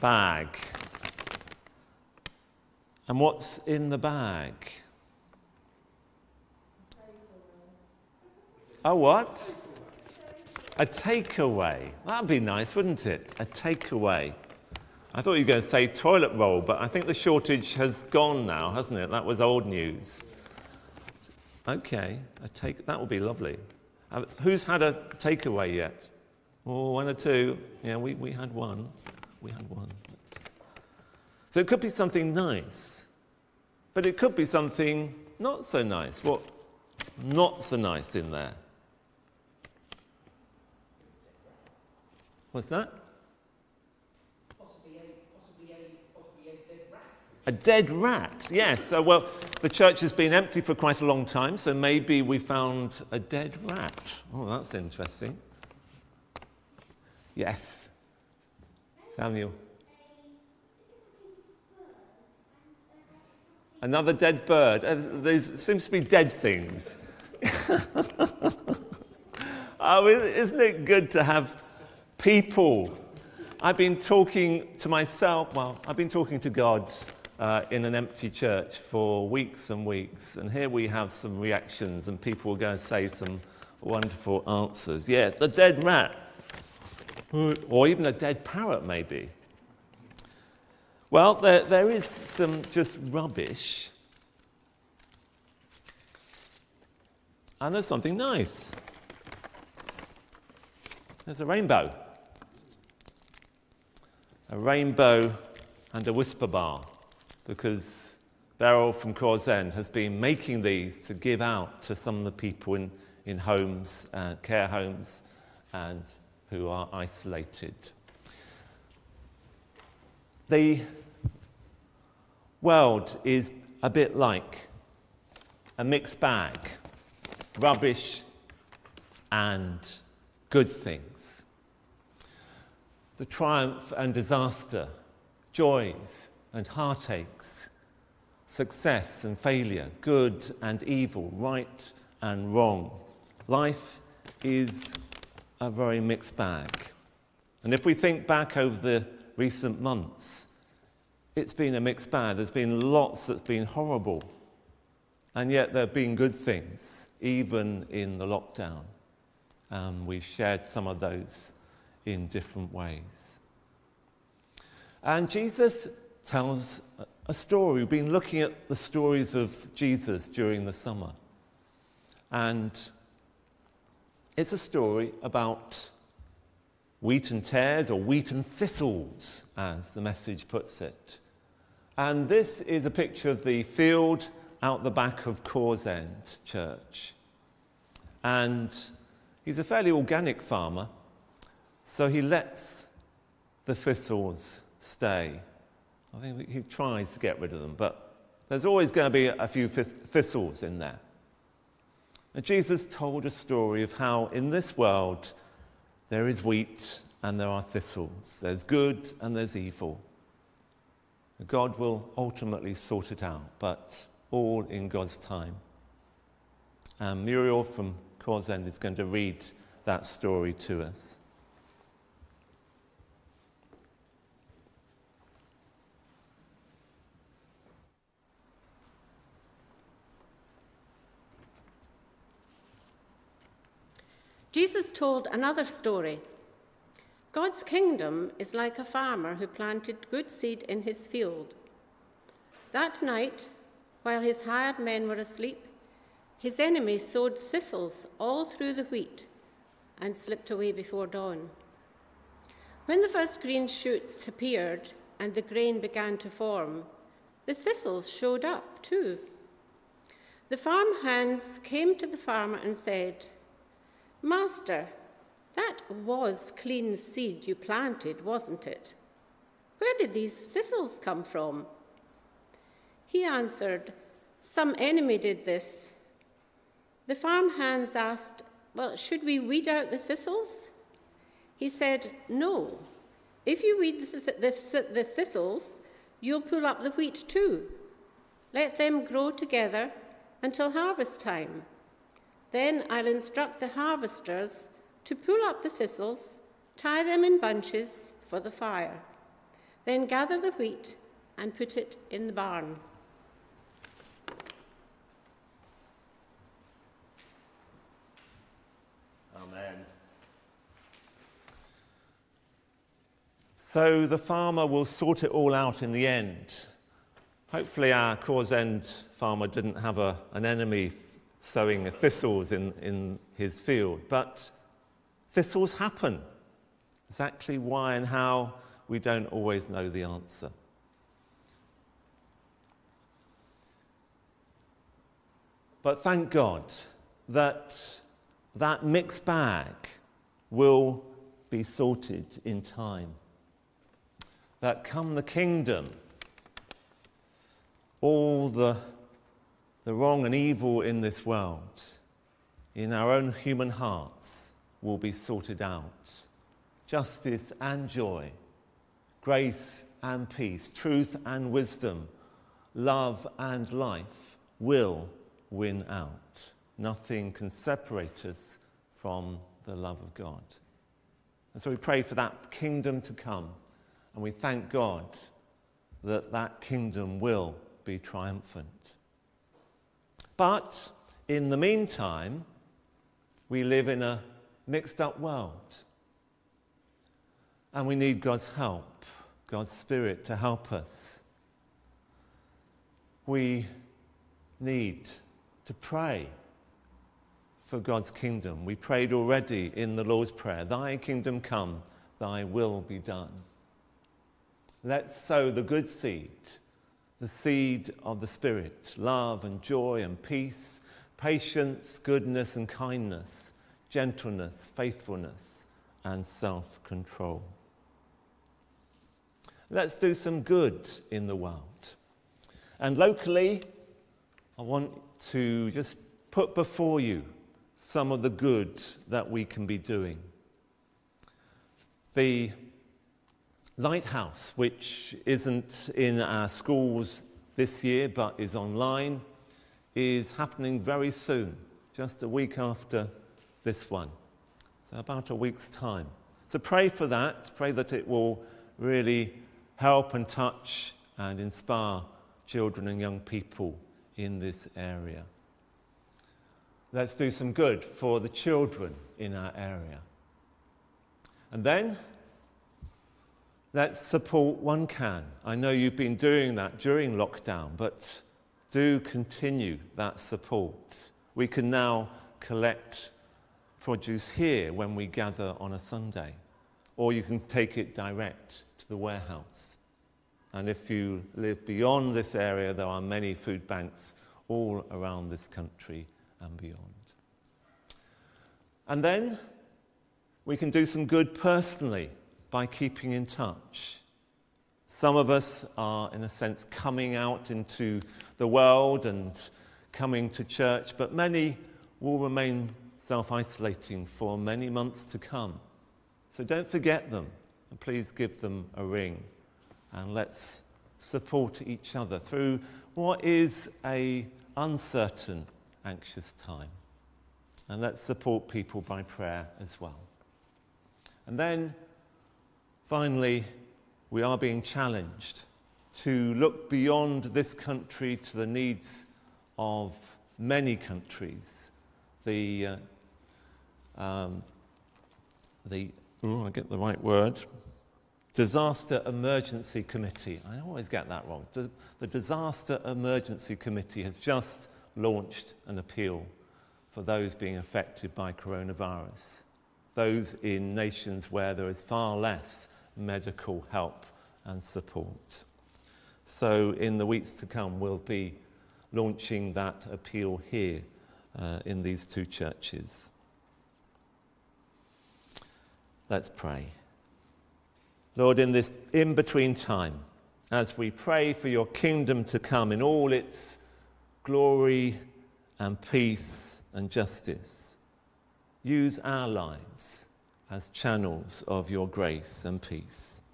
bag. And what's in the bag? A what? A takeaway. That'd be nice, wouldn't it? A takeaway. I thought you were going to say toilet roll, but I think the shortage has gone now, hasn't it? That was old news. Okay, that would be lovely. Who's had a takeaway yet? Oh, one or two. Yeah, we had one. We had one. So it could be something nice, but it could be something not so nice. What not so nice in there? What's that? Possibly a dead rat. A dead rat, yes. Well, the church has been empty for quite a long time, so maybe we found a dead rat. Oh, that's interesting. Yes. Samuel. Another dead bird. There seems to be dead things. Oh, isn't it good to have people? I've been talking to myself, well, I've been talking to God in an empty church for weeks and weeks, and here we have some reactions, and people are going to say some wonderful answers. Yes, a dead rat, or even a dead parrot, maybe. Well, there is some just rubbish. And there's something nice. There's a rainbow. A rainbow and a whisper bar, because Beryl from Corsend has been making these to give out to some of the people in homes, care homes, and who are isolated. The world is a bit like a mixed bag, rubbish and good things. The triumph and disaster, joys and heartaches, success and failure, good and evil, right and wrong. Life is a very mixed bag. And if we think back over the recent months, it's been a mixed bag. There's been lots that's been horrible, and yet there have been good things, even in the lockdown. We've shared some of those in different ways. And Jesus tells a story. We've been looking at the stories of Jesus during the summer, and it's a story about wheat and tares, or wheat and thistles, as the message puts it. And this is a picture of the field out the back of Corsend Church. And he's a fairly organic farmer, so he lets the thistles stay. I think he tries to get rid of them, but there's always going to be a few thistles in there. And Jesus told a story of how in this world there is wheat and there are thistles. There's good and there's evil. God will ultimately sort it out, but all in God's time. And Muriel from Corsend is going to read that story to us. Jesus told another story. God's kingdom is like a farmer who planted good seed in his field. That night, while his hired men were asleep, his enemy sowed thistles all through the wheat and slipped away before dawn. When the first green shoots appeared and the grain began to form, the thistles showed up too. The farmhands came to the farmer and said, "Master, that was clean seed you planted, wasn't it? Where did these thistles come from?" He answered, "Some enemy did this." The farmhands asked, "Well, should we weed out the thistles?" He said, "No. If you weed the thistles, you'll pull up the wheat too. Let them grow together until harvest time. Then I'll instruct the harvesters to pull up the thistles, tie them in bunches for the fire. Then gather the wheat and put it in the barn. Amen. So the farmer will sort it all out in the end. Hopefully our Corsend farmer didn't have an enemy sowing thistles in his field, but thistles happen. Exactly why and how, we don't always know the answer. But thank God that that mixed bag will be sorted in time. That come the kingdom, all the wrong and evil in this world, in our own human hearts, will be sorted out. Justice and joy, grace and peace, truth and wisdom, love and life will win out. Nothing can separate us from the love of God. And so we pray for that kingdom to come, and we thank God that that kingdom will be triumphant. But in the meantime, we live in a mixed-up world. And we need God's help, God's Spirit to help us. We need to pray for God's kingdom. We prayed already in the Lord's Prayer, thy kingdom come, thy will be done. Let's sow the good seed, the seed of the Spirit, love and joy and peace, patience, goodness and kindness, gentleness, faithfulness and self-control. Let's do some good in the world. And locally, I want to just put before you some of the good that we can be doing. The Lighthouse, which isn't in our schools this year but is online, is happening very soon, just a week after this one. So about a week's time. So pray for that. Pray that it will really help and touch and inspire children and young people in this area. Let's do some good for the children in our area. And then, let's support OneCan. I know you've been doing that during lockdown, but do continue that support. We can now collect produce here when we gather on a Sunday, or you can take it direct to the warehouse. And if you live beyond this area, there are many food banks all around this country and beyond. And then we can do some good personally by keeping in touch. Some of us are, in a sense, coming out into the world and coming to church, but many will remain self-isolating for many months to come. So don't forget them, and please give them a ring. And let's support each other through what is an uncertain, anxious time. And let's support people by prayer as well. And then, finally, we are being challenged to look beyond this country to the needs of many countries. Disaster Emergency Committee. I always get that wrong. The Disaster Emergency Committee has just launched an appeal for those being affected by coronavirus, those in nations where there is far less medical help and support. So in the weeks to come, we'll be launching that appeal here in these two churches. Let's pray. Lord, in this in-between time, as we pray for your kingdom to come in all its glory and peace and justice, use our lives as channels of your grace and peace.